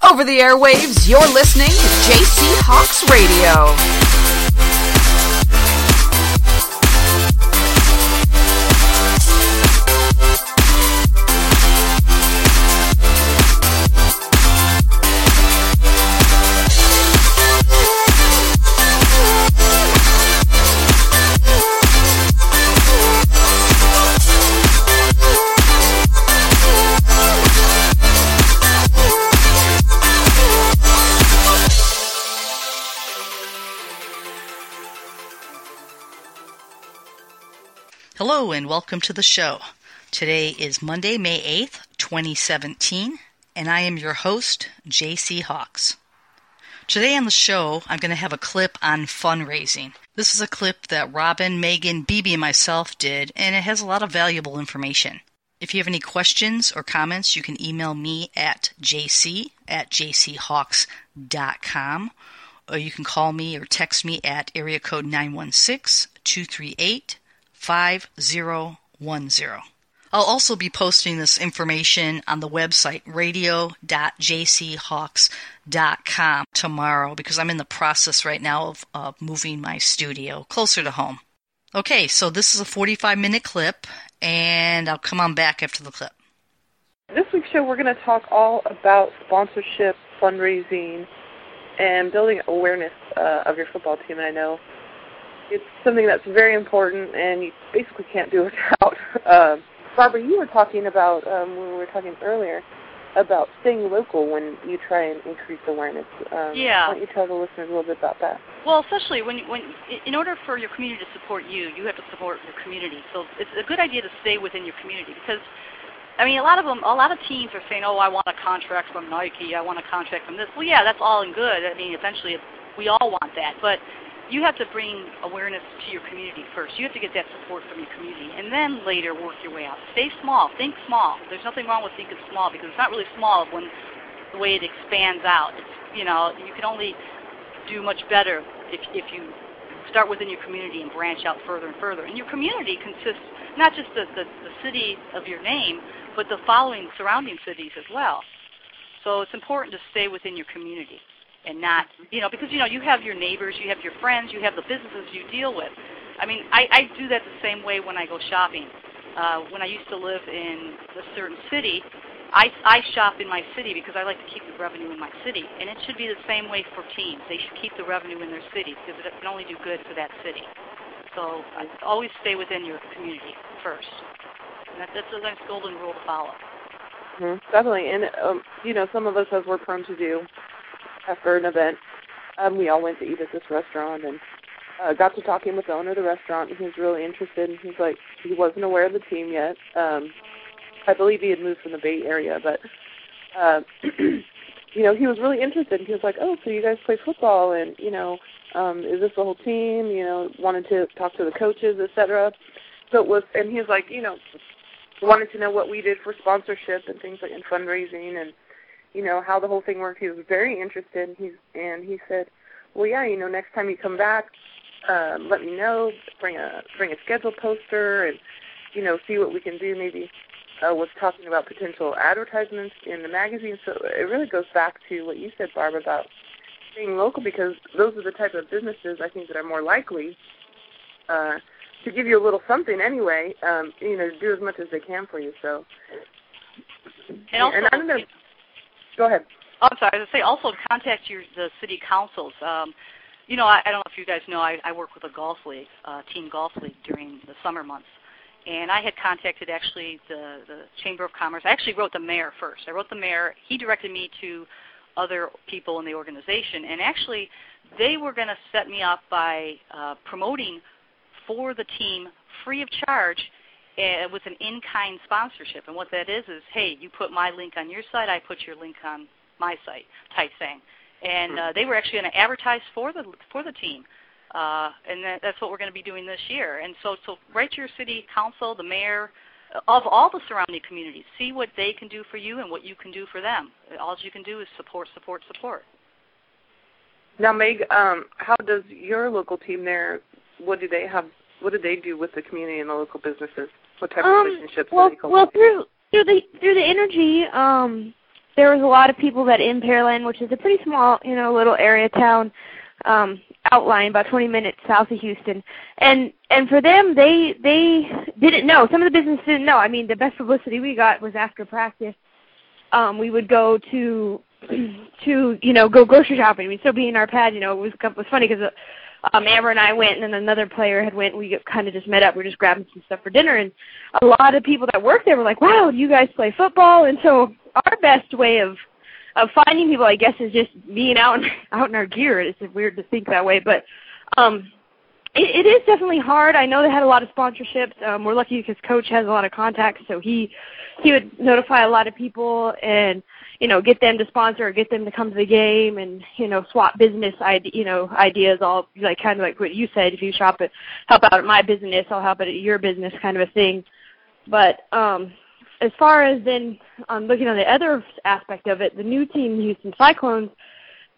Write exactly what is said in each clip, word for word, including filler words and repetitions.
Over the airwaves, you're listening to J C Hawks Radio. Hello and welcome to the show. Today is Monday, May eighth, twenty seventeen, and I am your host, J C. Hawks. Today on the show, I'm going to have a clip on fundraising. This is a clip that Robin, Megan, Bibi, and myself did, and it has a lot of valuable information. If you have any questions or comments, you can email me at j c at j c hawks dot com, or you can call me or text me at area code nine one six, two three eight, two three eight. five zero one zero. I'll also be posting this information on the website radio dot j c hawks dot com tomorrow because I'm in the process right now of uh, moving my studio closer to home. Okay, so this is a forty-five minute clip, and I'll come on back after the clip. This week's show, we're going to talk all about sponsorship, fundraising, and building awareness uh, of your football team. And I know it's something that's very important, and you basically can't do without. Um, Barbara, you were talking about, um, when we were talking earlier, about staying local when you try and increase awareness. Um, yeah. Why don't you tell the listeners a little bit about that? Well, especially when, when, in order for your community to support you, you have to support your community. So it's a good idea to stay within your community because, I mean, a lot of them, a lot of teams are saying, oh, I want a contract from Nike, I want a contract from this. Well, yeah, that's all in good. I mean, eventually we all want that, but you have to bring awareness to your community first. You have to get that support from your community, and then later work your way out. Stay small. Think small. There's nothing wrong with thinking small because it's not really small when the way it expands out. It's, you know, you can only do much better if, if you start within your community and branch out further and further. And your community consists not just the, the, the city of your name, but the following surrounding cities as well. So it's important to stay within your community. And not, you know, because, you know, you have your neighbors, you have your friends, you have the businesses you deal with. I mean, I, I do that the same way when I go shopping. Uh, when I used to live in a certain city, I, I shop in my city because I like to keep the revenue in my city. And it should be the same way for teams. They should keep the revenue in their city because it can only do good for that city. So I always stay within your community first. And that, that's a nice golden rule to follow. Mm-hmm. Definitely. And, um, you know, some of us, as we're prone to do, after an event, um, we all went to eat at this restaurant and uh, got to talking with the owner of the restaurant, and he was really interested, and he's like, he wasn't aware of the team yet. Um, I believe he had moved from the Bay Area, but, uh, you know, he was really interested, and he was like, oh, so you guys play football, and, you know, um, is this the whole team, you know, wanted to talk to the coaches, et cetera. So it was, and he was like, you know, wanted to know what we did for sponsorship and things like, and fundraising, and, you know, how the whole thing worked. He was very interested, and he, and he said, well, yeah, you know, next time you come back, uh, let me know, bring a bring a schedule poster and, you know, see what we can do. Maybe uh, was talking about potential advertisements in the magazine. So it really goes back to what you said, Barb, about being local, because those are the type of businesses I think that are more likely uh, to give you a little something anyway, um, you know, do as much as they can for you. So, and, also, and I don't know. Go ahead. Oh, I'm sorry. I was going to say, also contact your the city councils. Um, you know, I, I don't know if you guys know, I, I work with a golf league, uh, team golf league during the summer months. And I had contacted actually the, the Chamber of Commerce. I actually wrote the mayor first. I wrote the mayor. He directed me to other people in the organization. And actually, they were going to set me up by uh, promoting for the team free of charge and with an in-kind sponsorship. And what that is is, hey, you put my link on your site, I put your link on my site type thing. And uh, they were actually going to advertise for the for the team, uh, and that, that's what we're going to be doing this year. And so, so write to your city council, the mayor, of all the surrounding communities. See what they can do for you and what you can do for them. All you can do is support, support, support. Now, Meg, um, how does your local team there? What do they have? What do they do with the community and the local businesses? What type um, of relationships? Well, do they well through through the through the energy. Um, There was a lot of people that in Pearland, which is a pretty small, you know, little area town, um, outlying about twenty minutes south of Houston. And and for them, they they didn't know. Some of the businesses didn't know. I mean, the best publicity we got was after practice. Um, we would go to to you know go grocery shopping. We'd still be in our pad. You know, it was it was funny because um, Amber and I went, and then another player had went. And we kind of just met up. We were just grabbing some stuff for dinner, and a lot of people that worked there were like, "Wow, do you guys play football?" And so our best way of, of finding people, I guess, is just being out, out in our gear. It's weird to think that way, but um, it, it is definitely hard. I know they had a lot of sponsorships. Um, we're lucky because Coach has a lot of contacts, so he he would notify a lot of people and, you know, get them to sponsor or get them to come to the game and, you know, swap business ide- you know, ideas, all like kind of like what you said. If you shop at, help out at my business, I'll help out at your business kind of a thing. But um as far as then um, looking on the other aspect of it, the new team, Houston Cyclones,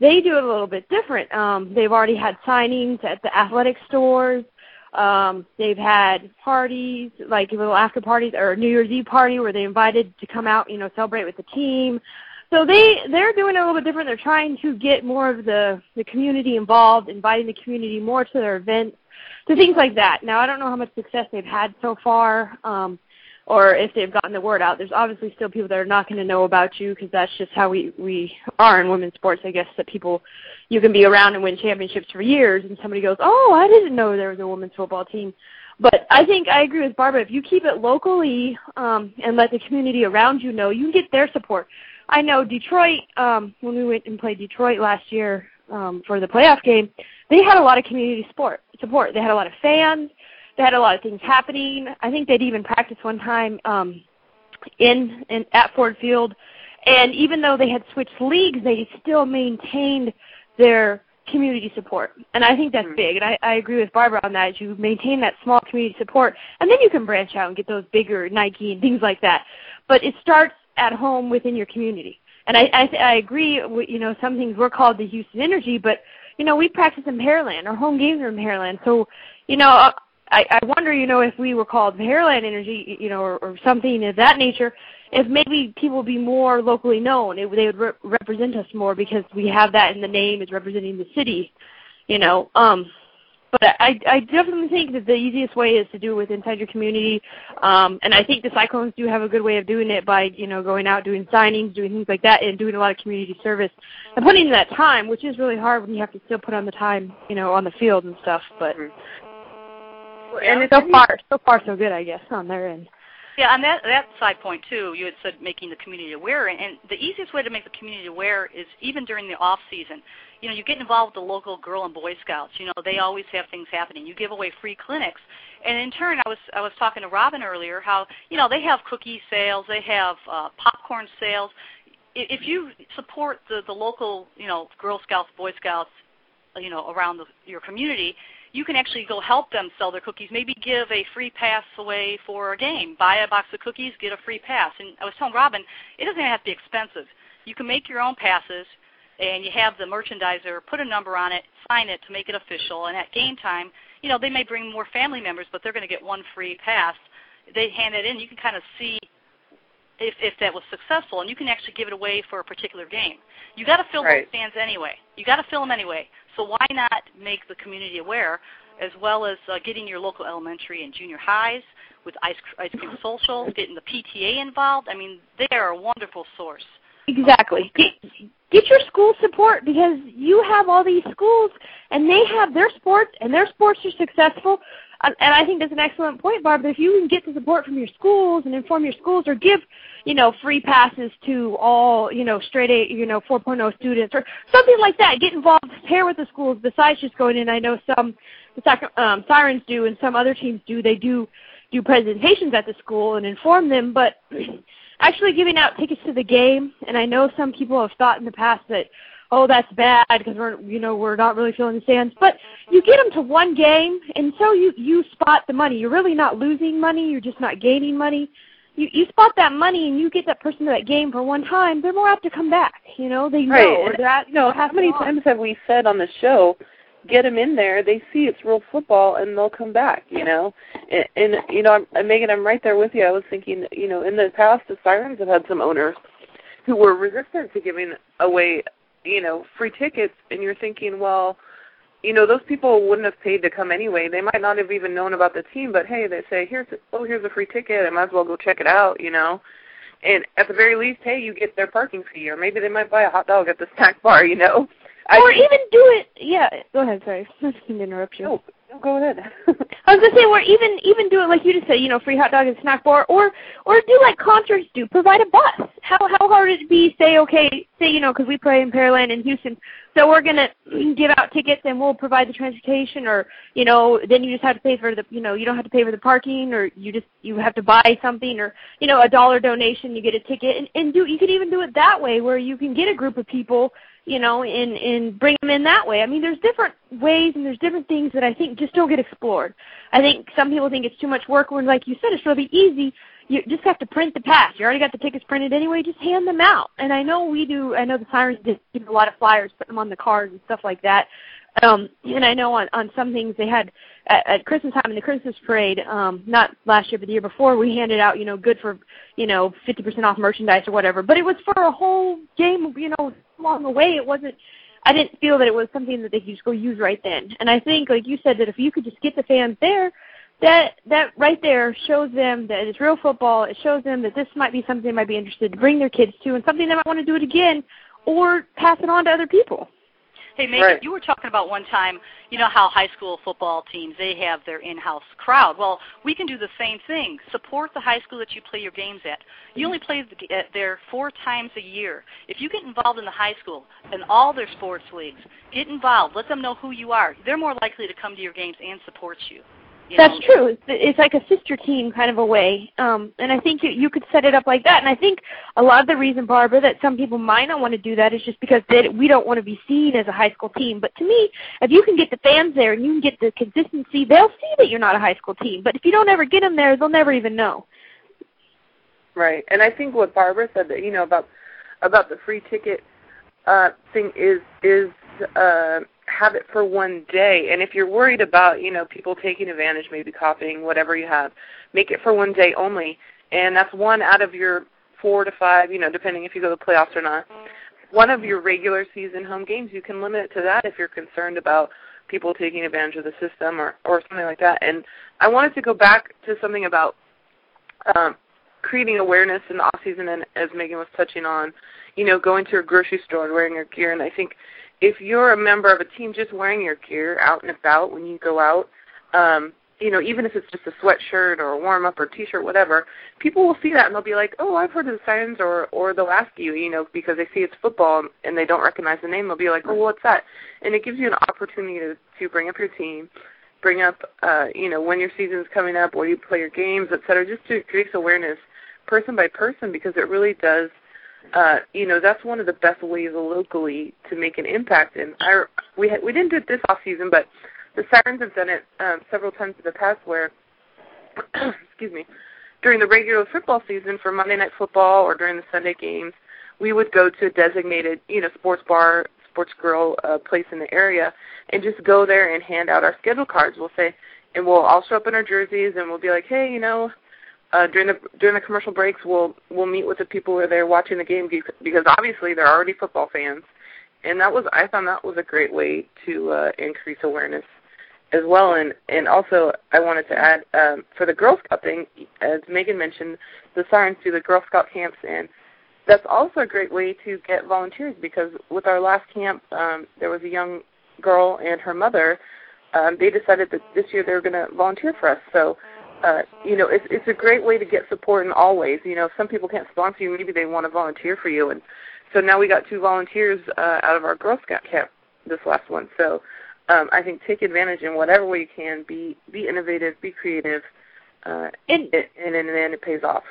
they do it a little bit different. Um, they've already had signings at the athletic stores. Um, they've had parties, like little after parties or New Year's Eve party where they invited to come out, you know, celebrate with the team. So they, they're doing it a little bit different. They're trying to get more of the, the community involved, inviting the community more to their events, to things like that. Now, I don't know how much success they've had so far. Um, or if they've gotten the word out. There's obviously still people that are not going to know about you because that's just how we, we are in women's sports, I guess, that people, you can be around and win championships for years, and somebody goes, oh, I didn't know there was a women's football team. But I think I agree with Barbara. If you keep it locally um, and let the community around you know, you can get their support. I know Detroit, um, when we went and played Detroit last year um, for the playoff game, they had a lot of community support. support. They had a lot of fans. They had a lot of things happening. I think they'd even practiced one time um, in, in at Ford Field. And even though they had switched leagues, they still maintained their community support. And I think that's big. And I, I agree with Barbara on that. You maintain that small community support, and then you can branch out and get those bigger Nike and things like that. But it starts at home within your community. And I, I, I agree with, you know, some things we're called the Houston Energy, but, you know, we practice in Pearland. Our home games are in Pearland. So, you know, I, I wonder, you know, if we were called Pearland Energy, you know, or, or something of that nature, if maybe people would be more locally known. It, they would re- represent us more because we have that in the name as representing the city, you know. Um, but I, I definitely think that the easiest way is to do it with inside your community. Um, and I think the Cyclones do have a good way of doing it by, you know, going out, doing signings, doing things like that, and doing a lot of community service and putting in that time, which is really hard when you have to still put on the time, you know, on the field and stuff. But and so far, so far, so good, I guess, on their end. Yeah, on that that side point, too, you had said making the community aware. And the easiest way to make the community aware is even during the off-season. You know, you get involved with the local Girl and Boy Scouts. You know, they always have things happening. You give away free clinics. And in turn, I was I was talking to Robin earlier how, you know, they have cookie sales. They have uh, popcorn sales. If you support the, the local, you know, Girl Scouts, Boy Scouts, you know, around the, your community, you can actually go help them sell their cookies, maybe give a free pass away for a game. Buy a box of cookies, get a free pass. And I was telling Robin, it doesn't have to be expensive. You can make your own passes, and you have the merchandiser put a number on it, sign it to make it official. And at game time, you know, they may bring more family members, but they're going to get one free pass. They hand it in. You can kind of see if, if that was successful, and you can actually give it away for a particular game. You got to fill right. those stands anyway. You got to fill them anyway. So why not make the community aware, as well as uh, getting your local elementary and junior highs with Ice, ice Cream Social, getting the P T A involved. I mean, they are a wonderful source. Exactly. Get, get your school support, because you have all these schools, and they have their sports, and their sports are successful. And I think that's an excellent point, Barb. If you can get the support from your schools and inform your schools, or give, you know, free passes to all, you know, straight A, you know, four point oh students or something like that. Get involved, pair with the schools besides just going in. I know some the um, Sirens do, and some other teams do. They do do presentations at the school and inform them, but actually giving out tickets to the game. And I know some people have thought in the past that, oh, that's bad because we're, you know, we're not really filling the stands. But you get them to one game, and so you, you spot the money. You're really not losing money. You're just not gaining money. You, you spot that money, and you get that person to that game for one time, they're more apt to come back. You know, they know. Right. That, you know, how many times have we said on the show, get them in there, they see it's real football, and they'll come back, you know. And, and you know, I'm, Megan, I'm right there with you. I was thinking, you know, in the past, the Sirens have had some owners who were resistant to giving away, you know, free tickets, and you're thinking, well, you know, those people wouldn't have paid to come anyway. They might not have even known about the team, but, hey, they say, here's a, oh, here's a free ticket. I might as well go check it out, you know. And at the very least, hey, you get their parking fee, or maybe they might buy a hot dog at the snack bar, you know. I or even do it, yeah, go ahead, sorry. I'm just going to interrupt you. No, no go ahead. I was going to say, or even even do it like you just said, you know, free hot dog at the snack bar, or or do like concerts do, provide a bus. How how hard would it be, say, okay, say, you know, because we play in Pearland in Houston, so we're going to give out tickets and we'll provide the transportation, or, you know, then you just have to pay for the, you know, you don't have to pay for the parking, or you just, you have to buy something, or, you know, a dollar donation, you get a ticket. And, and do you could even do it that way where you can get a group of people, you know, and, and bring them in that way. I mean, there's different ways and there's different things that I think just don't get explored. I think some people think it's too much work when, like you said, it's really easy. You just have to print the pass. You already got the tickets printed anyway. Just hand them out. And I know we do, I know the Sirens did a lot of flyers, put them on the cards and stuff like that. Um, and I know on, on some things they had at, at Christmas time in the Christmas parade, um, not last year but the year before, we handed out, you know, good for, you know, fifty percent off merchandise or whatever. But it was for a whole game, you know, along the way. It wasn't, I didn't feel that it was something that they could just go use right then. And I think, like you said, that if you could just get the fans there, that that right there shows them that it's real football. It shows them that this might be something they might be interested to bring their kids to and something they might want to do it again or pass it on to other people. Hey, Megan, right. You were talking about one time, you know, how high school football teams, they have their in-house crowd. Well, we can do the same thing. Support the high school that you play your games at. You only play there four times a year. If you get involved in the high school and all their sports leagues, get involved. Let them know who you are. They're more likely to come to your games and support you. You know? That's true. It's, it's like a sister team kind of a way, um, and I think you, you could set it up like that. And I think a lot of the reason, Barbara, that some people might not want to do that is just because they, we don't want to be seen as a high school team. But to me, if you can get the fans there and you can get the consistency, they'll see that you're not a high school team. But if you don't ever get them there, they'll never even know. Right. And I think what Barbara said that you know about about the free ticket uh, thing is is. Uh, have it for one day. And if you're worried about, you know, people taking advantage, maybe copying, whatever you have, make it for one day only. And that's one out of your four to five, you know, depending if you go to the playoffs or not. One of your regular season home games, you can limit it to that if you're concerned about people taking advantage of the system or, or something like that. And I wanted to go back to something about um, creating awareness in the off-season, and as Megan was touching on, you know, going to a grocery store and wearing your gear. And I think if you're a member of a team, just wearing your gear out and about when you go out, um, you know, even if it's just a sweatshirt or a warm-up or a T-shirt, whatever, people will see that and they'll be like, oh, I've heard of the Sirens, or, or they'll ask you, you know, because they see it's football and they don't recognize the name. They'll be like, oh, what's that? And it gives you an opportunity to, to bring up your team, bring up, uh, you know, when your season's coming up, where you play your games, et cetera, just to increase awareness person by person, because it really does. Uh, you know, that's one of the best ways locally to make an impact. And I, we ha- we didn't do it this off-season, but the Sirens have done it um, several times in the past where, excuse me, during the regular football season for Monday Night Football or during the Sunday games, we would go to a designated, you know, sports bar, sports grill uh, place in the area and just go there and hand out our schedule cards. We'll say, and we'll all show up in our jerseys and we'll be like, hey, you know, Uh, during the during the commercial breaks, we'll we'll meet with the people who are there watching the game because obviously they're already football fans, and that was I found that was a great way to uh, increase awareness as well. And and also I wanted to add um, for the Girl Scout thing, as Megan mentioned, the Sirens do the Girl Scout camps, and that's also a great way to get volunteers because with our last camp, um, there was a young girl and her mother. Um, they decided that this year they were going to volunteer for us, so. Uh, you know, it's, it's a great way to get support in all ways. You know, if some people can't sponsor you, maybe they want to volunteer for you. And so now we got two volunteers uh, out of our Girl Scout camp this last one. So um, I think take advantage in whatever way you can. Be be innovative, be creative, uh, and, and, and then it pays off.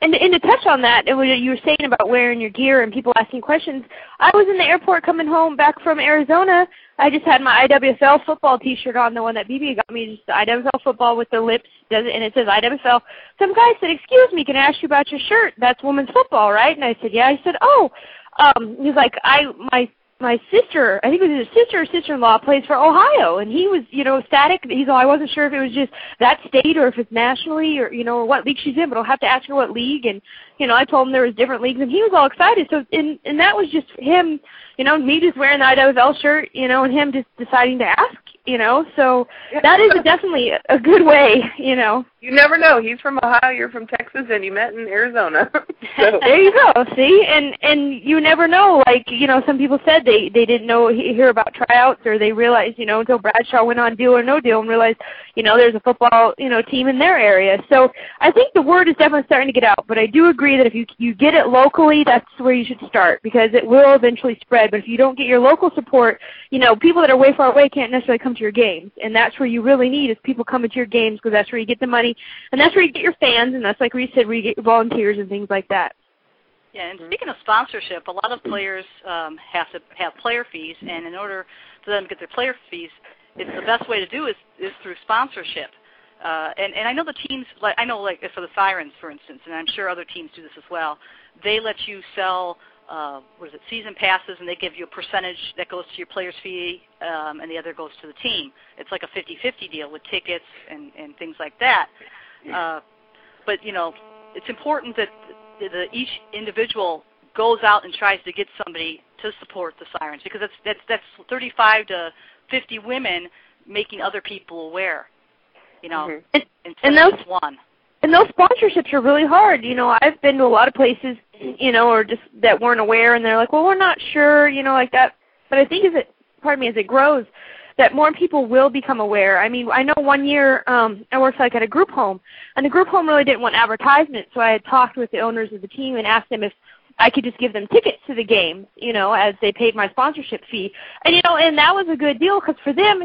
And, and to touch on that, and what you were saying about wearing your gear and people asking questions, I was in the airport coming home back from Arizona. I just had my I W F L football T-shirt on, the one that Bibi got me, just the I W F L football with the lips, and it says I W F L. Some guy said, "Excuse me, can I ask you about your shirt? That's women's football, right?" And I said, "Yeah." I said, "Oh." Um, he's like, "I my my sister, I think it was his sister or sister-in-law, plays for Ohio," and he was, you know, ecstatic. He's all, I wasn't sure if it was just that state or if it's nationally or, you know, or what league she's in, but I'll have to ask her what league. And, you know, I told him there was different leagues, and he was all excited. So, and, and that was just him, you know, me just wearing the I W F L shirt, you know, and him just deciding to ask, you know. So that is definitely a good way, you know. You never know. He's from Ohio, you're from Texas, and you met in Arizona. So. There you go, see? And and you never know. Like, you know, some people said they, they didn't know hear about tryouts, or they realized, you know, until Bradshaw went on Deal or No Deal and realized, you know, there's a football, you know, team in their area. So I think the word is definitely starting to get out, but I do agree that if you, you get it locally, that's where you should start, because it will eventually spread. But if you don't get your local support, you know, people that are way far away can't necessarily come to your games, and that's where you really need is people coming to your games, because that's where you get the money. And that's where you get your fans, and that's like where you said, where you get your volunteers and things like that. Yeah, and speaking of sponsorship, a lot of players um, have to have player fees, and in order for them to get their player fees, it's the best way to do is is through sponsorship. Uh, and and I know the teams, like I know like for the Sirens, for instance, and I'm sure other teams do this as well. They let you sell uh, what is it, season passes, and they give you a percentage that goes to your player's fee, um, and the other goes to the team. It's like a fifty-fifty deal with tickets and, and things like that. Uh, but, you know, it's important that the, the, each individual goes out and tries to get somebody to support the Sirens, because that's, that's, that's thirty-five to fifty women making other people aware, you know, mm-hmm. and, instead and those- of one. And those sponsorships are really hard. You know, I've been to a lot of places, you know, or just that weren't aware, and they're like, well, we're not sure, you know, like that. But I think as it, pardon me, as it grows, that more people will become aware. I mean, I know one year um, I worked like at a group home, and the group home really didn't want advertisements, so I had talked with the owners of the team and asked them if I could just give them tickets to the game, you know, as they paid my sponsorship fee. And, you know, and that was a good deal, because for them,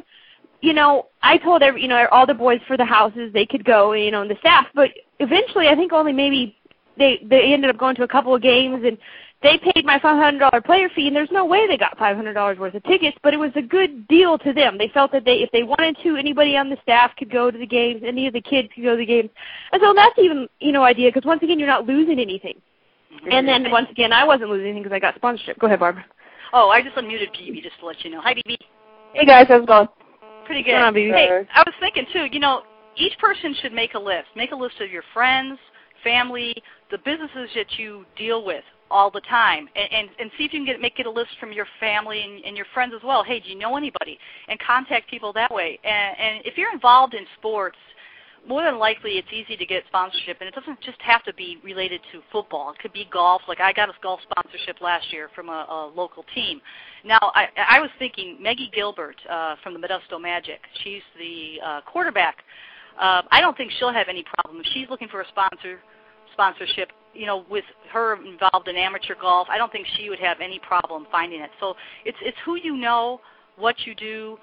you know, I told every, you know, all the boys for the houses, they could go, you know, and the staff. But eventually, I think only maybe they they ended up going to a couple of games, and they paid my five hundred dollars player fee, and there's no way they got five hundred dollars worth of tickets, but it was a good deal to them. They felt that they, if they wanted to, anybody on the staff could go to the games, any of the kids could go to the games. And so that's even, you know, idea, because once again, you're not losing anything. And then once again, I wasn't losing anything because I got sponsorship. Go ahead, Barbara. Oh, I just unmuted Bibi just to let you know. Hi, Bibi. Hey, guys. How's it going? Pretty good. On, hey, I was thinking, too, you know, each person should make a list. Make a list of your friends, family, the businesses that you deal with all the time, and, and, and see if you can get, make, get a list from your family and, and your friends as well. Hey, do you know anybody? And contact people that way. And, and if you're involved in sports, more than likely it's easy to get sponsorship, and it doesn't just have to be related to football. It could be golf. Like I got a golf sponsorship last year from a, a local team. Now, I, I was thinking Maggie Gilbert uh, from the Modesto Magic. She's the uh, quarterback. Uh, I don't think she'll have any problem. If she's looking for a sponsor sponsorship, you know, with her involved in amateur golf, I don't think she would have any problem finding it. So it's it's who you know, what you do.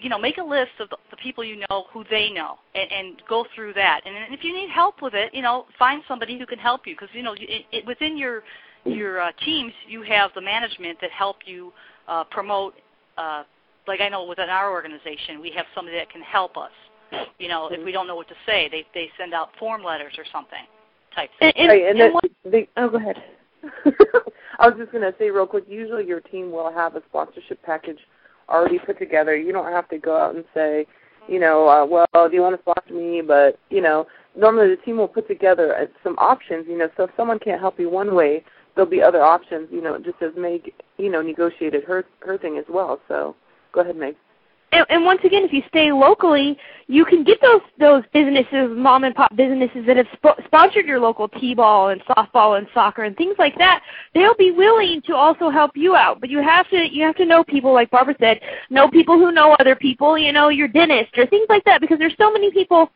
You know, make a list of the people you know, who they know, and, and go through that. And if you need help with it, you know, find somebody who can help you, because, you know, it, it, within your your uh, teams, you have the management that help you uh, promote. Uh, like I know within our organization, we have somebody that can help us. You know, mm-hmm. if we don't know what to say, they they send out form letters or something. Type thing. And, and, right, and and that, one, they, oh, go ahead. I was just going to say real quick, usually your team will have a sponsorship package already put together. You don't have to go out and say, you know, uh, well, do you want to sponsor me? But, you know, normally the team will put together uh, some options, you know, so if someone can't help you one way, there'll be other options, you know, just as Meg, you know, negotiated her, her thing as well. So go ahead, Meg. And, and once again, if you stay locally, you can get those those businesses, mom and pop businesses that have sp- sponsored your local t-ball and softball and soccer and things like that. They'll be willing to also help you out, but you have to you have to know people, like Barbara said, know people who know other people. You know, your dentist or things like that, because there's so many people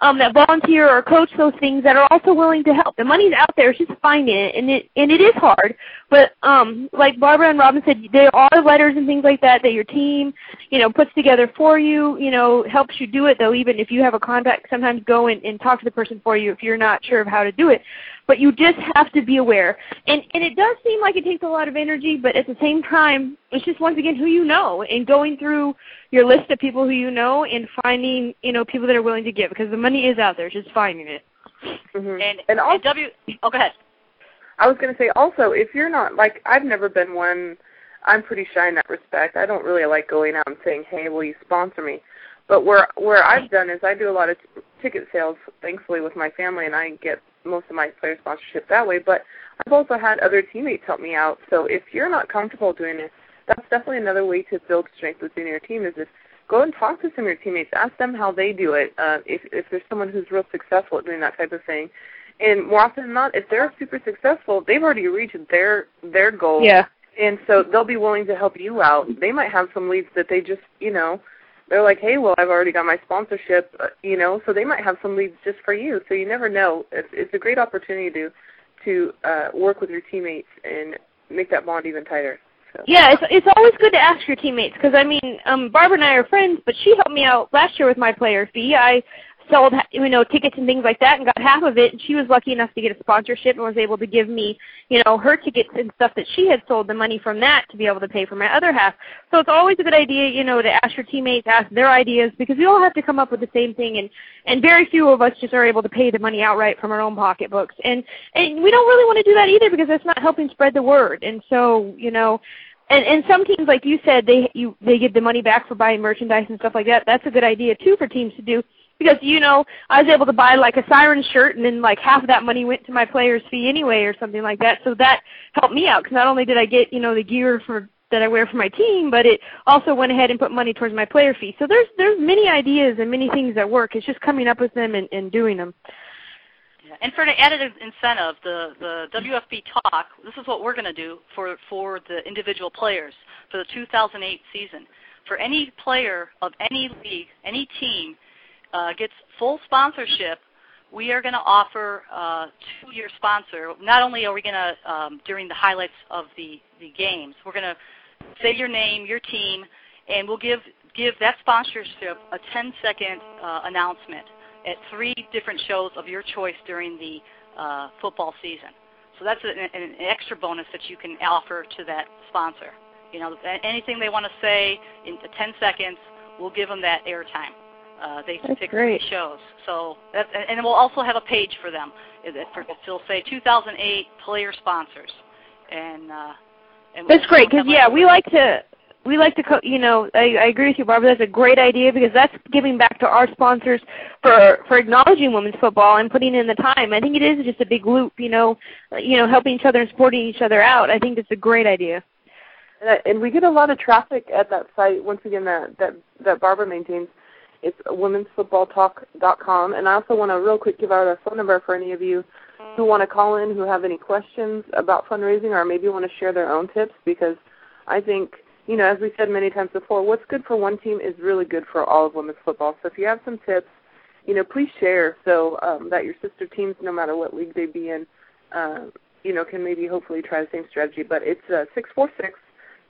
um, that volunteer or coach those things that are also willing to help. The money's out there; it's just finding it, and it and it is hard. But um, like Barbara and Robin said, there are letters and things like that that your team, you know, puts together for you, you know, helps you do it, though, even if you have a contact, sometimes go and, and talk to the person for you if you're not sure of how to do it. But you just have to be aware. And, and it does seem like it takes a lot of energy, but at the same time, it's just, once again, who you know, and going through your list of people who you know and finding, you know, people that are willing to give, because the money is out there. It's just finding it. Mm-hmm. And, and also, and W – oh, go ahead. I was going to say also, if you're not – like, I've never been one – I'm pretty shy in that respect. I don't really like going out and saying, hey, will you sponsor me? But where where I've done is I do a lot of t- ticket sales, thankfully, with my family, and I get most of my player sponsorship that way. But I've also had other teammates help me out. So if you're not comfortable doing it, that's definitely another way to build strength within your team, is just go and talk to some of your teammates. Ask them how they do it, uh, if, if there's someone who's real successful at doing that type of thing. And more often than not, if they're super successful, they've already reached their, their goal. Yeah. And so they'll be willing to help you out. They might have some leads that they just, you know, they're like, hey, well, I've already got my sponsorship, you know, so they might have some leads just for you. So you never know. It's, it's a great opportunity to to uh, work with your teammates and make that bond even tighter. So. Yeah, it's it's always good to ask your teammates, because, I mean, um, Barbara and I are friends, but she helped me out last year with my player fee. I sold, you know, tickets and things like that and got half of it. And she was lucky enough to get a sponsorship and was able to give me, you know, her tickets and stuff that she had sold, the money from that to be able to pay for my other half. So it's always a good idea, you know, to ask your teammates, ask their ideas, because we all have to come up with the same thing. And, and very few of us just are able to pay the money outright from our own pocketbooks. And, and we don't really want to do that either, because that's not helping spread the word. And so, you know, And, and some teams, like you said, they you, they give the money back for buying merchandise and stuff like that. That's a good idea, too, for teams to do. Because, you know, I was able to buy, like, a Siren shirt, and then, like, half of that money went to my player's fee anyway or something like that. So that helped me out, because not only did I get, you know, the gear for that I wear for my team, but it also went ahead and put money towards my player fee. So there's there's many ideas and many things that work. It's just coming up with them and, and doing them. Yeah. And for an added incentive, the, the W F B Talk, this is what we're going to do for, for the individual players for the two thousand eight season. For any player of any league, any team, Uh, gets full sponsorship, we are going to offer uh, to your sponsor. Not only are we going to, um, during the highlights of the, the games, we're going to say your name, your team, and we'll give, give that sponsorship a ten-second uh, announcement at three different shows of your choice during the uh, football season. So that's an, an extra bonus that you can offer to that sponsor. You know, anything they want to say in ten seconds, we'll give them that airtime. Uh, they that's pick great. Three shows. So that's, and we'll also have a page for them. It'll say two thousand eight player sponsors. And, uh, and that's great, because, yeah, we like to, we like to, co- you know, I, I agree with you, Barbara. That's a great idea, because that's giving back to our sponsors for, for acknowledging women's football and putting in the time. I think it is just a big loop, you know, you know, helping each other and supporting each other out. I think that's a great idea. And, I, and we get a lot of traffic at that site, once again, that, that, that Barbara maintains. It's womens football talk dot com. And I also want to real quick give out a phone number for any of you who want to call in, who have any questions about fundraising, or maybe want to share their own tips, because I think, you know, as we said many times before, what's good for one team is really good for all of women's football. So if you have some tips, you know, please share, so um, that your sister teams, no matter what league they be in, uh, you know, can maybe hopefully try the same strategy. But it's uh, six four six, six four six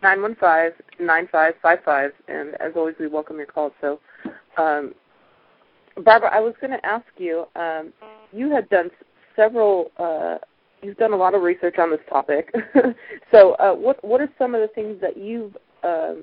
nine one five, nine five five five, and as always, we welcome your calls. So, um, Barbara, I was going to ask you, um, you had done several, uh, you've done a lot of research on this topic. so uh, what what are some of the things that you've uh,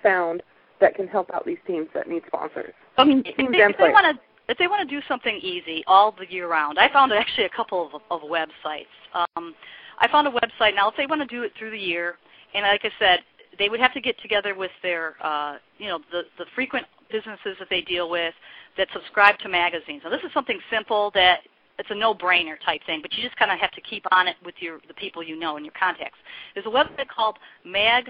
found that can help out these teams that need sponsors? I mean, if, teams if, and if, they wanna, if they want to do something easy all the year round, I found actually a couple of, of websites. Um, I found a website. Now, if they want to do it through the year, and like I said, they would have to get together with their, uh, you know, the, the frequent businesses that they deal with that subscribe to magazines. Now, this is something simple that it's a no-brainer type thing, but you just kind of have to keep on it with your the people you know and your contacts. There's a website called mag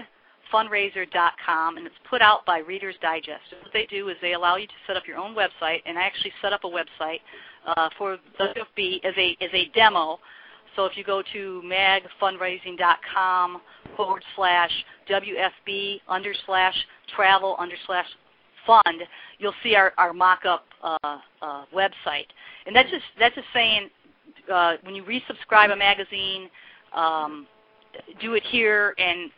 fundraiser dot com, and it's put out by Reader's Digest. What they do is they allow you to set up your own website, and I actually set up a website uh, for W F B as a as a demo. So if you go to mag fundraising dot com forward slash WFB under slash travel under slash fund, you'll see our, our mock-up uh, uh, website. And that's just, that's just saying uh, when you resubscribe a magazine, um, do it here, and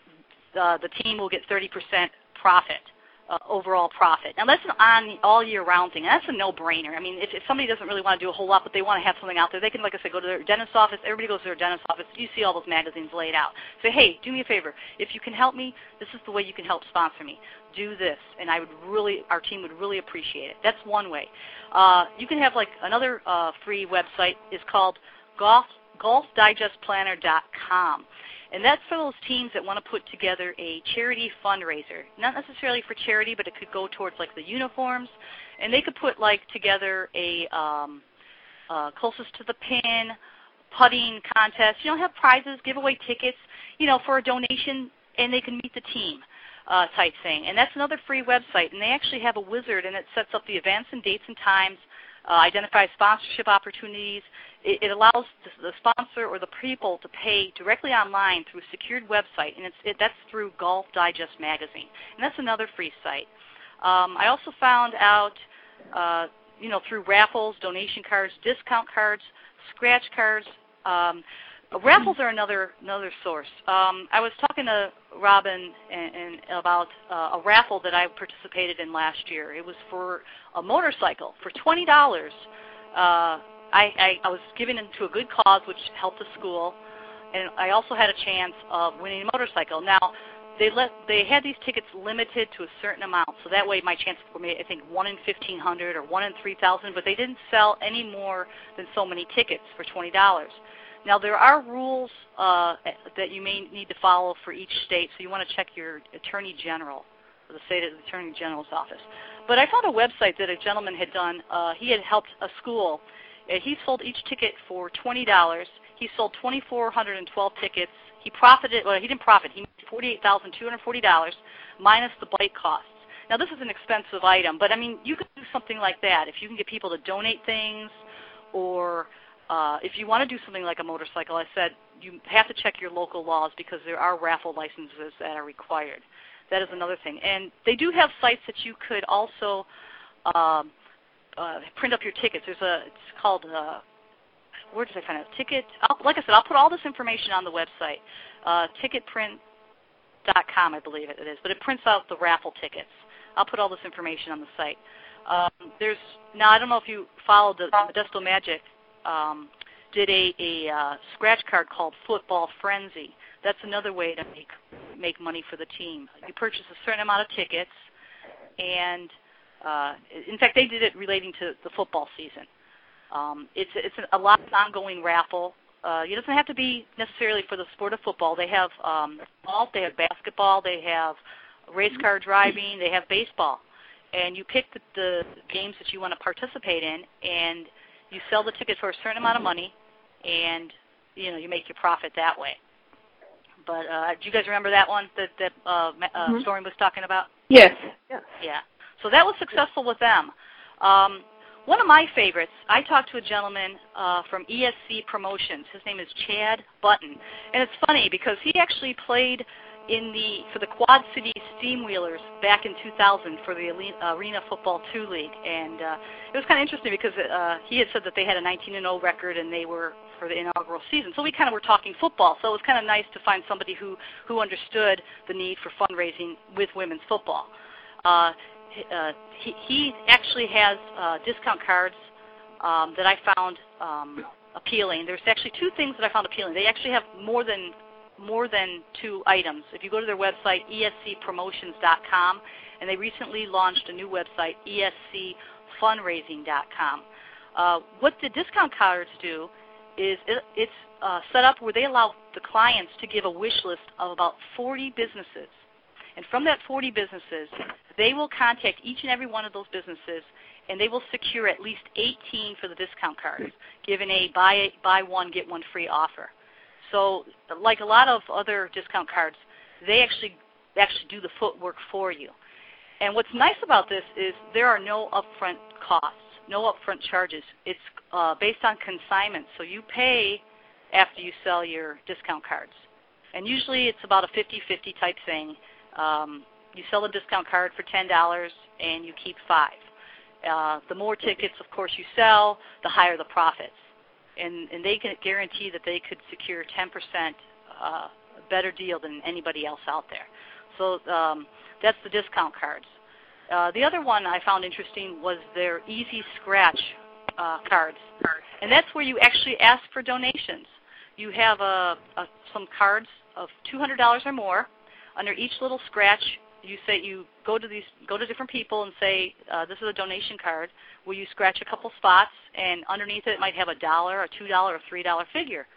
uh, the team will get thirty percent profit uh, overall profit. Now, that's an on, all-year-round thing, and that's a no-brainer. I mean, if, if somebody doesn't really want to do a whole lot, but they want to have something out there, they can, like I said, go to their dentist's office. Everybody goes to their dentist's office. You see all those magazines laid out. Say, hey, do me a favor. If you can help me, this is the way you can help sponsor me. Do this, and I would really, our team would really appreciate it. That's one way. Uh, you can have, like, another uh, free website is called Golf, golf digest planner dot com. And that's for those teams that want to put together a charity fundraiser. Not necessarily for charity, but it could go towards like the uniforms. And they could put like together a um, uh, closest to the pin, putting contest. You know, have prizes, giveaway tickets, you know, for a donation, and they can meet the team uh, type thing. And that's another free website. And they actually have a wizard, and it sets up the events and dates and times. Uh, identify sponsorship opportunities. It, it allows the, the sponsor or the people to pay directly online through a secured website, and it's, it, that's through Golf Digest magazine. And that's another free site. Um, I also found out, uh, you know, through raffles, donation cards, discount cards, scratch cards. Um, raffles are another another source. Um, I was talking to Robin and, and about uh, a raffle that I participated in last year. It was for a motorcycle for twenty dollars. Uh, I, I, I was giving it to a good cause, which helped the school, and I also had a chance of winning a motorcycle. Now, they let they had these tickets limited to a certain amount, so that way my chances were made, I think, one in fifteen hundred or one in three thousand, but they didn't sell any more than so many tickets for twenty dollars. Now, there are rules uh, that you may need to follow for each state, so you want to check your attorney general, or the state attorney general's office. But I found a website that a gentleman had done. Uh, he had helped a school. He sold each ticket for twenty dollars. He sold two thousand four hundred twelve tickets. He profited. Well, he didn't profit. He made forty-eight thousand two hundred forty dollars minus the bike costs. Now, this is an expensive item, but, I mean, you can do something like that. If you can get people to donate things or – Uh, if you want to do something like a motorcycle, I said you have to check your local laws because there are raffle licenses that are required. That is another thing. And they do have sites that you could also um, uh, print up your tickets. There's a, it's called, uh, where did I find it? Ticket, I'll, like I said, I'll put all this information on the website, uh, ticket print dot com, I believe it is. But it prints out the raffle tickets. I'll put all this information on the site. Um, there's, now I don't know if you followed the Modesto Magic. Um, did a, a uh, scratch card called Football Frenzy. That's another way to make make money for the team. You purchase a certain amount of tickets, and uh, in fact, they did it relating to the football season. Um, it's it's a lot of ongoing raffle. Uh, it doesn't have to be necessarily for the sport of football. They have um, golf, they have basketball, they have race car driving, they have baseball, and you pick the, the games that you want to participate in, and you sell the ticket for a certain amount of money, and you know you make your profit that way. But uh, do you guys remember that one that that uh, uh, mm-hmm. Stormy was talking about? Yes. Yeah. Yeah. So that was successful with them. Um, one of my favorites. I talked to a gentleman uh, from E S C Promotions. His name is Chad Button, and it's funny because he actually played in the for the Quad City Steamwheelers back in two thousand for the Arena Football two League. And uh, it was kind of interesting because uh, he had said that they had a nineteen and oh record and they were for the inaugural season. So we kind of were talking football. So it was kind of nice to find somebody who, who understood the need for fundraising with women's football. Uh, uh, he, he actually has uh, discount cards um, that I found um, appealing. There's actually two things that I found appealing. They actually have more than more than two items. If you go to their website, E S C promotions dot com, and they recently launched a new website, E S C fundraising dot com. Uh, what the discount cards do is it, it's uh, set up where they allow the clients to give a wish list of about forty businesses. And from that forty businesses, they will contact each and every one of those businesses, and they will secure at least eighteen for the discount cards, given a buy, buy one, get one free offer. So, like a lot of other discount cards, they actually actually do the footwork for you. And what's nice about this is there are no upfront costs, no upfront charges. It's uh, based on consignment, so you pay after you sell your discount cards. And usually it's about a fifty-fifty type thing. Um, you sell a discount card for ten dollars and you keep five. Uh, the more tickets, of course, you sell, the higher the profits. And, and they can guarantee that they could secure ten percent uh, better deal than anybody else out there. So um, that's the discount cards. Uh, the other one I found interesting was their Easy Scratch uh, cards. And that's where you actually ask for donations. You have a, a, some cards of two hundred dollars or more. Under each little scratch, you say you go to these go to different people and say, uh, this is a donation card. Will you scratch a couple spots? And underneath it, it might have a dollar, a two dollar, or three dollar figure.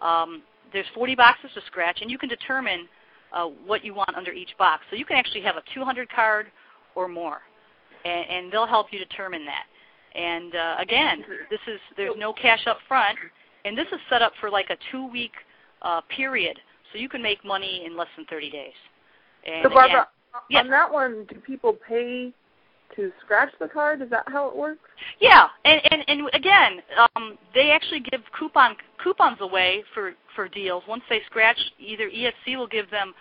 Um, there's forty boxes to scratch, and you can determine uh, what you want under each box. So you can actually have a two hundred card or more, and, and they'll help you determine that. And uh, again, this is there's no cash up front, and this is set up for like a two-week uh, period, so you can make money in less than thirty days. And so Barbara, again, yes. On that one, do people pay to scratch the card? Is that how it works? Yeah, and and, and again, um, they actually give coupon coupons away for, for deals. Once they scratch, either E S C will give them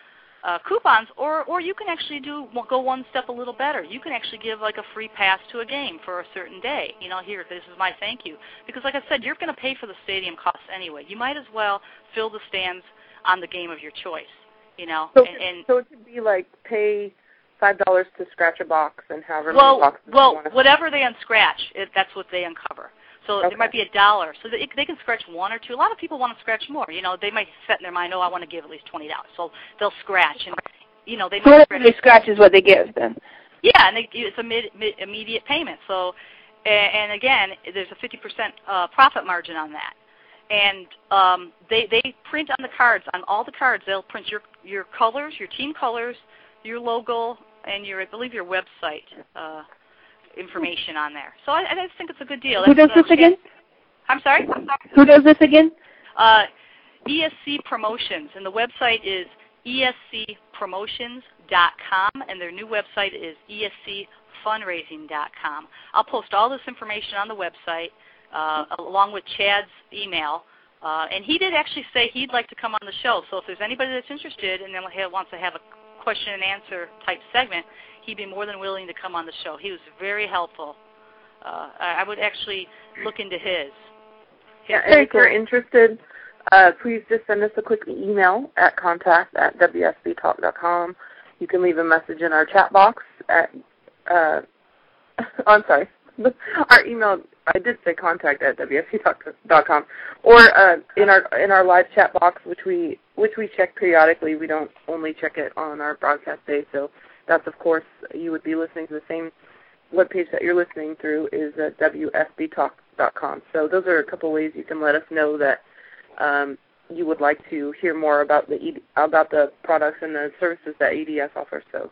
uh, coupons, or, or you can actually do go one step a little better. You can actually give like a free pass to a game for a certain day. You know, here, this is my thank you. Because like I said, you're going to pay for the stadium costs anyway. You might as well fill the stands on the game of your choice. You know, so, and, and so it could be like pay five dollars to scratch a box and however many well, boxes. Well, well, whatever they unscratch, it, that's what they uncover. So okay. There might be a dollar. So they, they can scratch one or two. A lot of people want to scratch more. You know, they might set in their mind, oh, I want to give at least twenty dollars. So they'll scratch, and you know, they might scratch. They scratch is what they give then. Yeah, and they, it's a mid, mid, immediate payment. So, and, and again, there's a fifty percent uh, profit margin on that. And um, they, they print on the cards, on all the cards, they'll print your, your colors, your team colors, your logo, and your, I believe, your website uh, information on there. So I, I just think it's a good deal. Who That's does this again? I'm sorry? I'm sorry? Who does this again? Uh, E S C Promotions, and the website is E S C promotions dot com, and their new website is E S C fundraising dot com. I'll post all this information on the website. Uh, along with Chad's email. Uh, and he did actually say he'd like to come on the show. So if there's anybody that's interested and then wants to have a question and answer type segment, he'd be more than willing to come on the show. He was very helpful. Uh, I would actually look into his. his yeah, and if you're interested, uh, please just send us a quick email at contact at W F B talk dot com. You can leave a message in our chat box at, uh, I'm sorry, our email. I did say contact at W F B talk dot com, or uh, in our in our live chat box, which we which we check periodically. We don't only check it on our broadcast day, so that's of course you would be listening to the same webpage that you're listening through is at W F B talk dot com. So those are a couple ways you can let us know that um, you would like to hear more about the E D, about the products and the services that E D S offers. So.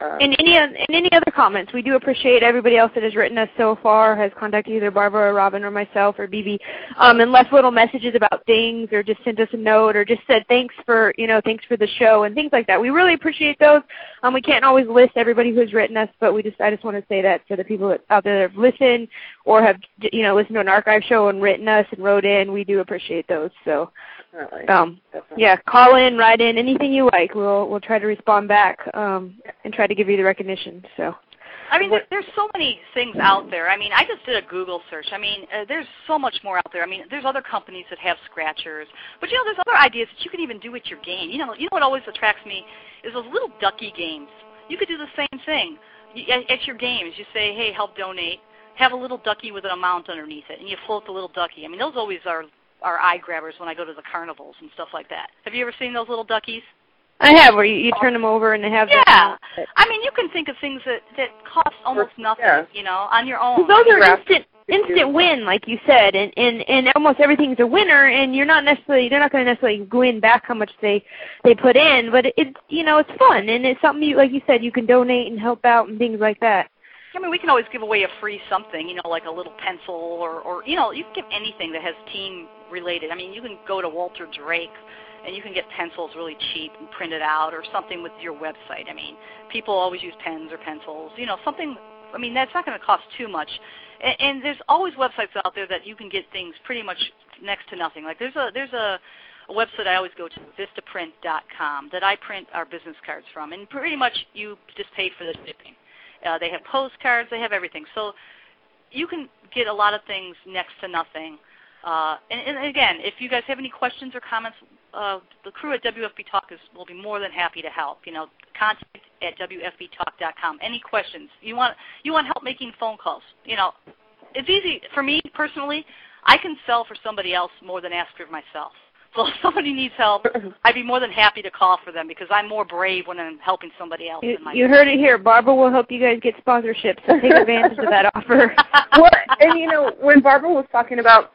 Um, and, any, and any other comments? We do appreciate everybody else that has written us so far, has contacted either Barbara or Robin or myself or Bibi, um, and left little messages about things or just sent us a note or just said thanks for, you know, thanks for the show and things like that. We really appreciate those. Um, we can't always list everybody who's written us, but we just I just want to say that for the people out there that have listened or have, you know, listened to an archive show and written us and wrote in, we do appreciate those. So, um, yeah, call in, write in, anything you like. We'll we'll try to respond back um, and try to give you the recognition. So, I mean, there, there's so many things out there. I mean, I just did a Google search. I mean, uh, there's so much more out there. I mean, there's other companies that have scratchers, but you know, there's other ideas that you can even do with your game. You know, you know what always attracts me is those little ducky games. You could do the same thing you, at, at your games. You say, hey, help donate. Have a little ducky with an amount underneath it, and you float the little ducky. I mean, those always are are eye grabbers when I go to the carnivals and stuff like that. Have you ever seen those little duckies? I have, where you, you turn them over and they have yeah. them. Yeah, I mean, you can think of things that, that cost almost nothing, yeah. you know, on your own. Those are instant, instant win, like you said, and, and, and almost everything's a winner, and you're not necessarily, they're not going to necessarily win back how much they, they put in, but it, it, you know, it's fun, and it's something, you, like you said, you can donate and help out and things like that. I mean, we can always give away a free something, you know, like a little pencil or, or you know, you can give anything that has team-related. I mean, you can go to Walter Drake, and you can get pencils really cheap and print it out or something with your website. I mean, people always use pens or pencils, you know, something, I mean, that's not going to cost too much. And, and there's always websites out there that you can get things pretty much next to nothing. Like there's a there's a, a website I always go to, Vista print dot com, that I print our business cards from, and pretty much you just pay for the shipping. Uh, they have postcards. They have everything. So you can get a lot of things next to nothing. Uh, and, and, again, if you guys have any questions or comments, uh, the crew at W F B Talk is, will be more than happy to help. You know, contact at W F B Talk dot com. Any questions? You want you want help making phone calls? You know, it's easy for me personally. I can sell for somebody else more than ask for myself. So if somebody needs help, I'd be more than happy to call for them because I'm more brave when I'm helping somebody else. You, than myself. You heard it here. Barbara will help you guys get sponsorships. So take advantage of that offer. Well, and, you know, when Barbara was talking about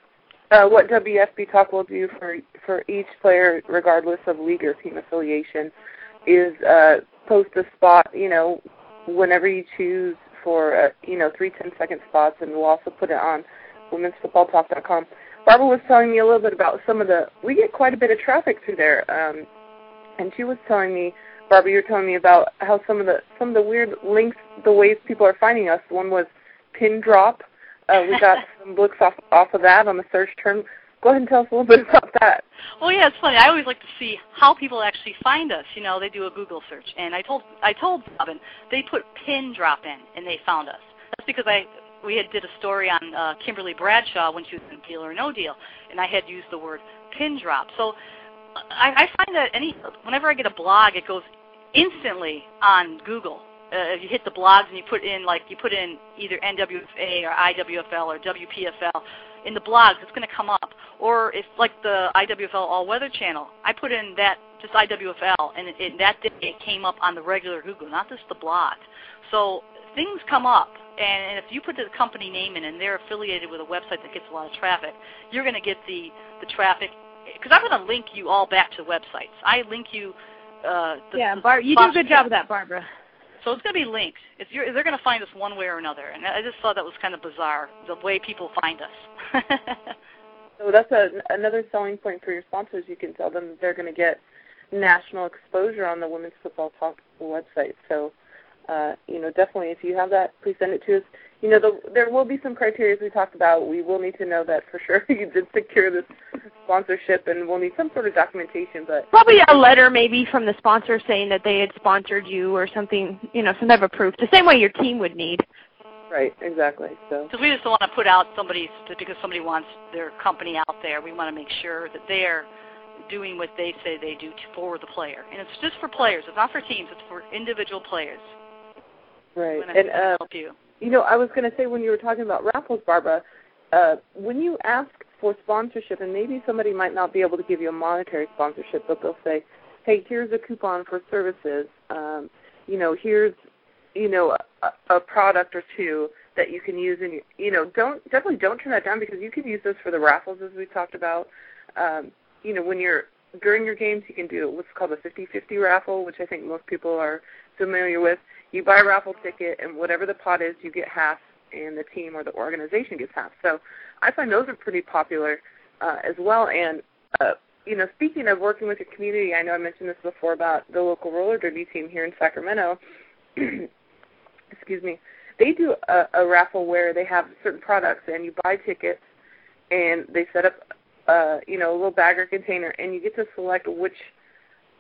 uh, what W F B Talk will do for, for each player, regardless of league or team affiliation, is uh, post a spot, you know, whenever you choose for, uh, you know, three ten-second spots, and we'll also put it on womens football talk dot com. Barbara was telling me a little bit about some of the, we get quite a bit of traffic through there, um, and she was telling me, Barbara, you were telling me about how some of the some of the weird links, the ways people are finding us. One was pin drop. Uh, we got some looks off off of that on the search term. Go ahead and tell us a little bit about that. Well, yeah, it's funny. I always like to see how people actually find us. You know, they do a Google search, and I told I told Robin they put pin drop in, and they found us. That's because I. We had did a story on uh, Kimberly Bradshaw when she was in Deal or No Deal, and I had used the word pin drop. So I, I find that any whenever I get a blog, it goes instantly on Google. Uh, if you hit the blogs and you put in like you put in either N W F A or I W F L or W P F L in the blogs, it's going to come up. Or if like the I W F L All Weather Channel, I put in that just I W F L, and it, it, that day it came up on the regular Google, not just the blog. So things come up. And if you put the company name in and they're affiliated with a website that gets a lot of traffic, you're going to get the, the traffic. Because I'm going to link you all back to websites. I link you. Uh, the, yeah, Bar- you do a good job of that, Barbara. So it's going to be linked. It's, you're, they're going to find us one way or another. And I just thought that was kind of bizarre, the way people find us. So that's a, another selling point for your sponsors. You can tell them that they're going to get national exposure on the Women's Football Talk website. So. Uh, you know, definitely if you have that, please send it to us. You know, the, there will be some criteria we talked about. We will need to know that for sure. You did secure this sponsorship, and we'll need some sort of documentation. But probably a letter maybe from the sponsor saying that they had sponsored you or something, you know, some type of proof, the same way your team would need. Right, exactly. Because so. We just don't want to put out somebody because somebody wants their company out there. We want to make sure that they're doing what they say they do for the player. And it's just for players. It's not for teams. It's for individual players. Right, and uh, you. you know, I was going to say when you were talking about raffles, Barbara, uh, when you ask for sponsorship, and maybe somebody might not be able to give you a monetary sponsorship, but they'll say, "Hey, here's a coupon for services. Um, you know, here's, you know, a, a product or two that you can use." And you know, don't definitely don't turn that down because you could use those for the raffles as we talked about. Um, you know, when you're during your games, you can do what's called a fifty-fifty raffle, which I think most people are familiar with. You buy a raffle ticket, and whatever the pot is, you get half, and the team or the organization gets half. So I find those are pretty popular uh, as well. And, uh, you know, speaking of working with your community, I know I mentioned this before about the local roller derby team here in Sacramento. Excuse me. They do a, a raffle where they have certain products, and you buy tickets, and they set up, uh, you know, a little bag or container, and you get to select which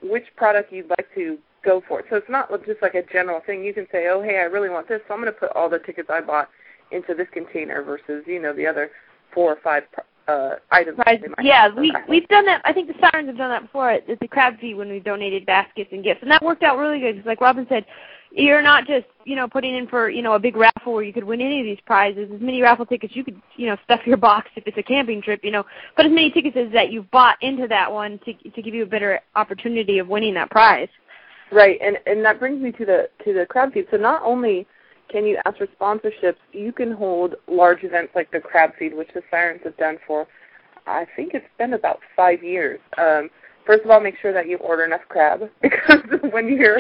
which product you'd like to go for it. So it's not just like a general thing. You can say, oh, hey, I really want this, so I'm going to put all the tickets I bought into this container versus, you know, the other four or five uh, items. Right. They might yeah, we, we've done that. I think the Sirens have done that before at the Crab Feed when we donated baskets and gifts, and that worked out really good because, like Robin said, you're not just, you know, putting in for, you know, a big raffle where you could win any of these prizes. As many raffle tickets you could, you know, stuff your box if it's a camping trip, you know, but as many tickets as that you've bought into that one to to give you a better opportunity of winning that prize. Right, and, and that brings me to the to the crab feed. So not only can you ask for sponsorships, you can hold large events like the crab feed, which the Sirens have done for, I think it's been about five years. Um, first of all, make sure that you order enough crab because when you're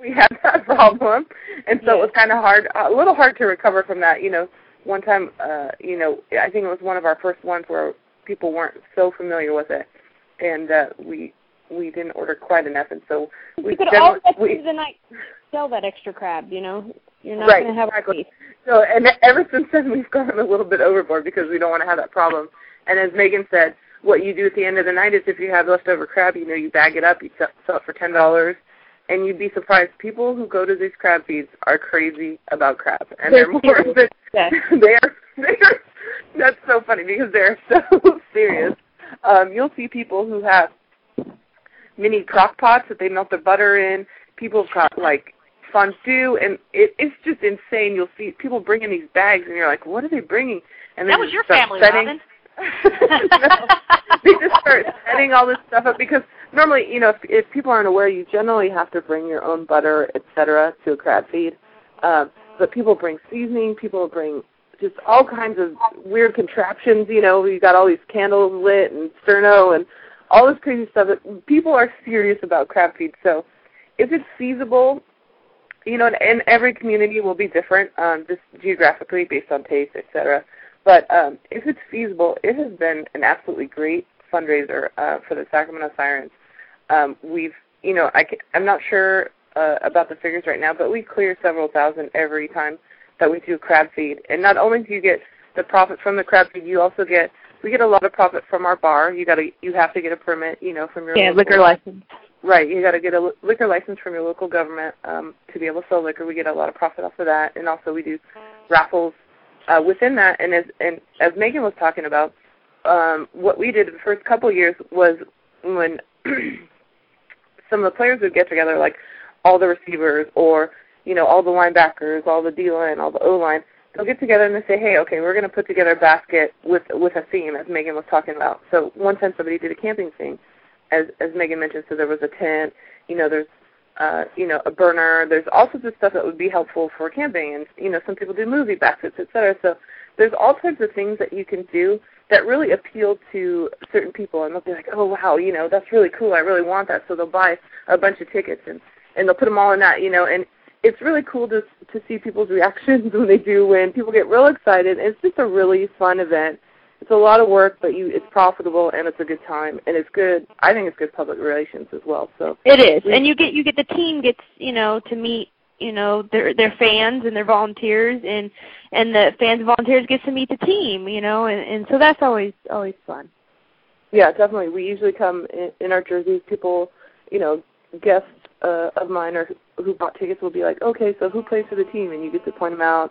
we had that problem, and so yeah. It was kind of hard, a little hard to recover from that. You know, one time, uh, you know, I think it was one of our first ones where people weren't so familiar with it, and uh, we. We didn't order quite enough, and so we you could always at the end of the night sell that extra crab. You know, you're not right, going to have exactly. a So, and ever since then, we've gone a little bit overboard because we don't want to have that problem. And as Megan said, what you do at the end of the night is if you have leftover crab, you know, you bag it up, you sell it for ten dollars, and you'd be surprised. People who go to these crab feeds are crazy about crab, and they're, they're more than yeah. they are. They are. That's so funny because they're so serious. Um, you'll see people who have mini crock pots that they melt their butter in. People have got, like, fondue, and it, it's just insane. You'll see people bringing these bags, and you're like, what are they bringing? And that was your family, Robin. No, they just start setting all this stuff up because normally, you know, if, if people aren't aware, you generally have to bring your own butter, et cetera, to a crab feed. Um, but people bring seasoning. People bring just all kinds of weird contraptions. You know, you got all these candles lit and sterno and all this crazy stuff. That people are serious about crab feed. So if it's feasible, you know, and, and every community will be different, um, just geographically based on taste, et cetera. But um, if it's feasible, it has been an absolutely great fundraiser uh, for the Sacramento Sirens. Um, we've, you know, I can, I'm not sure uh, about the figures right now, but we clear several thousand every time that we do crab feed. And not only do you get the profit from the crab feed, you also get, we get a lot of profit from our bar. You gotta, you have to get a permit, you know, from your yeah, local, liquor license. Right, you got to get a liquor license from your local government um, to be able to sell liquor. We get a lot of profit off of that, and also we do raffles. Uh, within that, and as and as Megan was talking about, um, what we did the first couple years was when some of the players would get together, like all the receivers or, you know, all the linebackers, all the D-line, all the O-line, they'll get together and they say, hey, okay, we're going to put together a basket with with a theme, as Megan was talking about. So one time somebody did a camping theme, as, as Megan mentioned, so there was a tent, you know, there's Uh, you know, a burner. There's all sorts of stuff that would be helpful for camping. And, you know, some people do movie baskets, et cetera. So there's all types of things that you can do that really appeal to certain people. And they'll be like, oh, wow, you know, that's really cool. I really want that. So they'll buy a bunch of tickets and, and they'll put them all in that, you know. And it's really cool to to see people's reactions when they do win. People get real excited. It's just a really fun event. It's a lot of work, but you, it's profitable, and it's a good time, and it's good. I think it's good public relations as well. So it is, we, and you get you get the team gets you know to meet you know their their fans and their volunteers, and and the fans and volunteers get to meet the team, you know, and, and so that's always always fun. Yeah, definitely. We usually come in, in our jerseys. People, you know, guests uh, of mine or who bought tickets will be like, okay, so who plays for the team, and you get to point them out.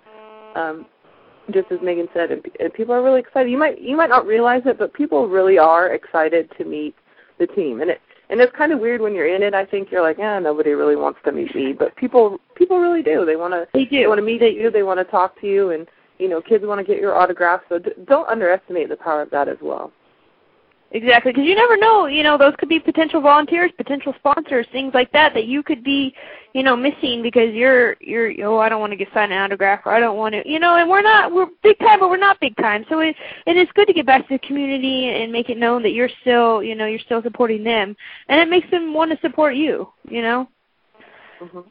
Um, Just as Megan said, and, and people are really excited. You might you might not realize it, but people really are excited to meet the team. And it and it's kind of weird when you're in it. I think you're like, eh, nobody really wants to meet me, but people people really do. They want to they do they want to meet you. They want to talk to you, and you know, kids want to get your autograph. So d- don't underestimate the power of that as well. Exactly, because you never know, you know, those could be potential volunteers, potential sponsors, things like that that you could be, you know, missing because you're, you're, oh, I don't want to get signed an autograph, or I don't want to, you know, and we're not, we're big time, but we're not big time. So it, it is good to get back to the community and make it known that you're still, you know, you're still supporting them, and it makes them want to support you, you know. Mm-hmm.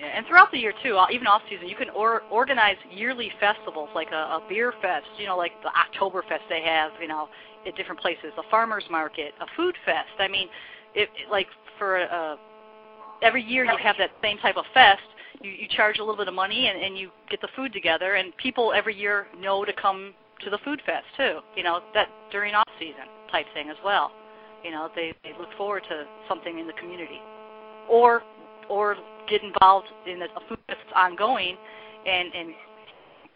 Yeah, and throughout the year, too, even off-season, you can or, organize yearly festivals, like a, a beer fest, you know, like the Oktoberfest they have, you know, at different places, a farmer's market, a food fest. I mean, it, it, like for uh, every year you have that same type of fest. You, you charge a little bit of money, and, and you get the food together, and people every year know to come to the food fest, too, you know, that during off-season type thing as well. You know, they, they look forward to something in the community. Or or get involved in a food fest that's ongoing and, and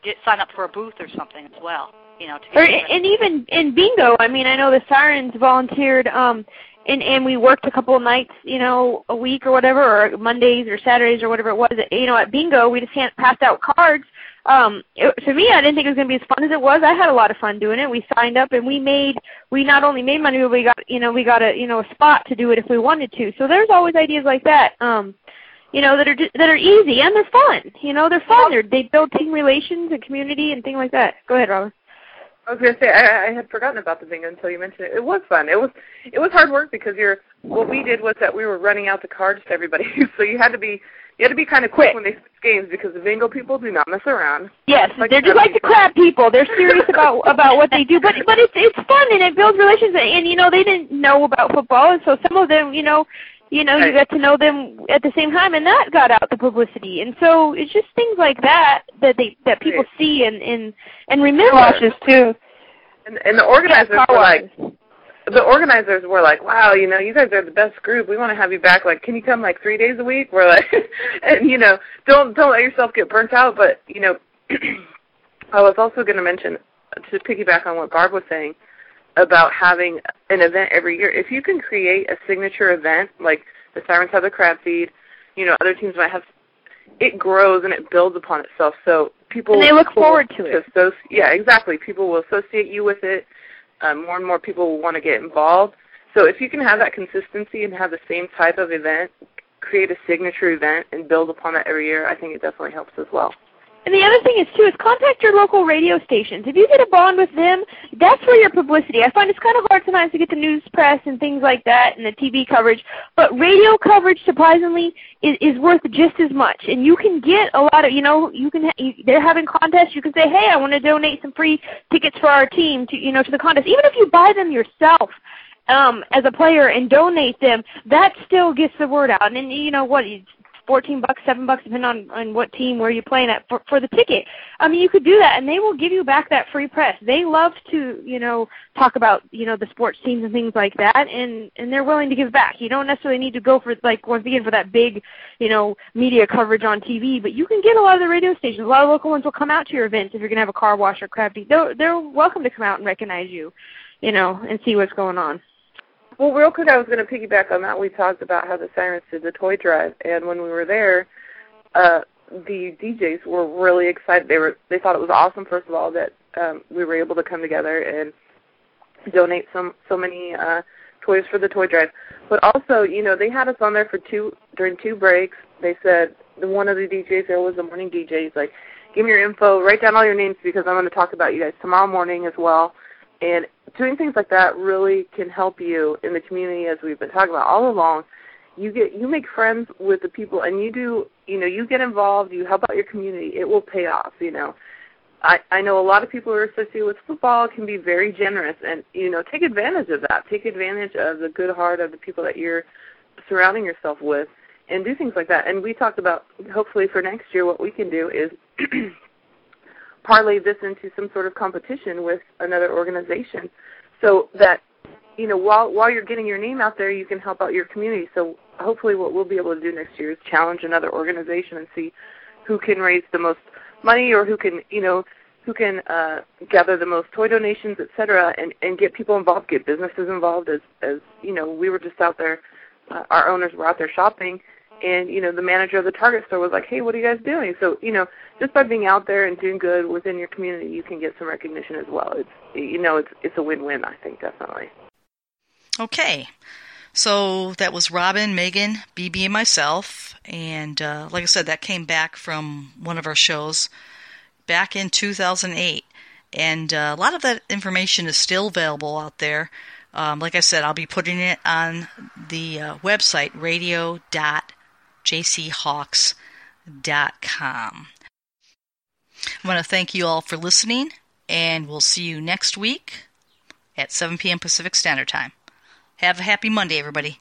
get sign up for a booth or something as well. You know, to or, and even in bingo, I mean, I know the Sirens volunteered, um, and, and we worked a couple of nights, you know, a week or whatever, or Mondays or Saturdays or whatever it was. You know, at bingo, we just passed out cards. Um, it, for me, I didn't think it was going to be as fun as it was. I had a lot of fun doing it. We signed up, and we made, we not only made money, but we got, you know, we got a, you know, a spot to do it if we wanted to. So there's always ideas like that. Um, you know, that are that are easy, and they're fun. You know, they're fun. They're, they build team relations and community and things like that. Go ahead, Robin. I was going to say, I, I had forgotten about the bingo until you mentioned it. It was fun. It was it was hard work because you're, what we did was that we were running out the cards to everybody, so you had to be you had to be kind of quick when they switch games because the bingo people do not mess around. Yes, like they're just like people. The crab people. They're serious about, about what they do, but but it's it's fun, and it builds relations, and, and you know, they didn't know about football, and so some of them, you know, You know, you got to know them at the same time, and that got out the publicity. And so it's just things like that that they that people see and and, and remember. Watches too. And, and the organizers yeah, were like, the organizers were like, wow, you know, you guys are the best group. We want to have you back. Like, can you come like three days a week? We're like, and you know, don't don't let yourself get burnt out. But you know, I was also going to mention, to piggyback on what Barb was saying, about having an event every year. If you can create a signature event, like the Sirens have the crab feed, you know, other teams might have. It grows and it builds upon itself. So people and they look forward to it. To associ- yeah, exactly. People will associate you with it. Um, more and more people will want to get involved. So if you can have that consistency and have the same type of event, create a signature event and build upon that every year, I think it definitely helps as well. And the other thing is, too, is contact your local radio stations. If you get a bond with them, that's where your publicity. I find it's kind of hard sometimes to get the news press and things like that and the T V coverage, but radio coverage, surprisingly, is, is worth just as much. And you can get a lot of, you know, you can. You, they're having contests. You can say, hey, I want to donate some free tickets for our team to, you know, to the contest. Even if you buy them yourself. Um, as a player and donate them, that still gets the word out. And then, you know what, it's fourteen bucks, seven bucks, depending on, on what team where you're playing at for, for the ticket. I mean, you could do that, and they will give you back that free press. They love to, you know, talk about, you know, the sports teams and things like that, and, and they're willing to give back. You don't necessarily need to go for, like, once again, for that big, you know, media coverage on T V, but you can get a lot of the radio stations. A lot of local ones will come out to your events if you're going to have a car wash or crab eat. They're, they're welcome to come out and recognize you, you know, and see what's going on. Well, real quick, I was going to piggyback on that. We talked about how the Sirens did the toy drive, and when we were there, uh, the D Js were really excited. They were they thought it was awesome, first of all, that um, we were able to come together and donate some so many uh, toys for the toy drive. But also, you know, they had us on there for two during two breaks. They said one of the D Js there was the morning D J. He's like, give me your info, write down all your names because I'm going to talk about you guys tomorrow morning as well. And doing things like that really can help you in the community, as we've been talking about all along. You get you make friends with the people, and you do you know you get involved. You help out your community. It will pay off. You know, I, I know a lot of people who are associated with football can be very generous, and you know take advantage of that. Take advantage of the good heart of the people that you're surrounding yourself with, and do things like that. And we talked about hopefully for next year what we can do is. parlay this into some sort of competition with another organization so that, you know, while while you're getting your name out there, you can help out your community. So hopefully what we'll be able to do next year is challenge another organization and see who can raise the most money or who can, you know, who can uh, gather the most toy donations, et cetera, and, and get people involved, get businesses involved. As, as you know, we were just out there, uh, our owners were out there shopping. And, you know, the manager of the Target store was like, hey, what are you guys doing? So, you know, just by being out there and doing good within your community, you can get some recognition as well. It's, you know, it's it's a win-win, I think, definitely. Okay. So that was Robin, Megan, Bibi, and myself. And uh, like I said, that came back from one of our shows back in two thousand eight. And uh, a lot of that information is still available out there. Um, like I said, I'll be putting it on the uh, website, radio dot com. J C Hawks dot com. I want to thank you all for listening, and we'll see you next week at seven p.m. Pacific Standard Time. Have a happy Monday, everybody.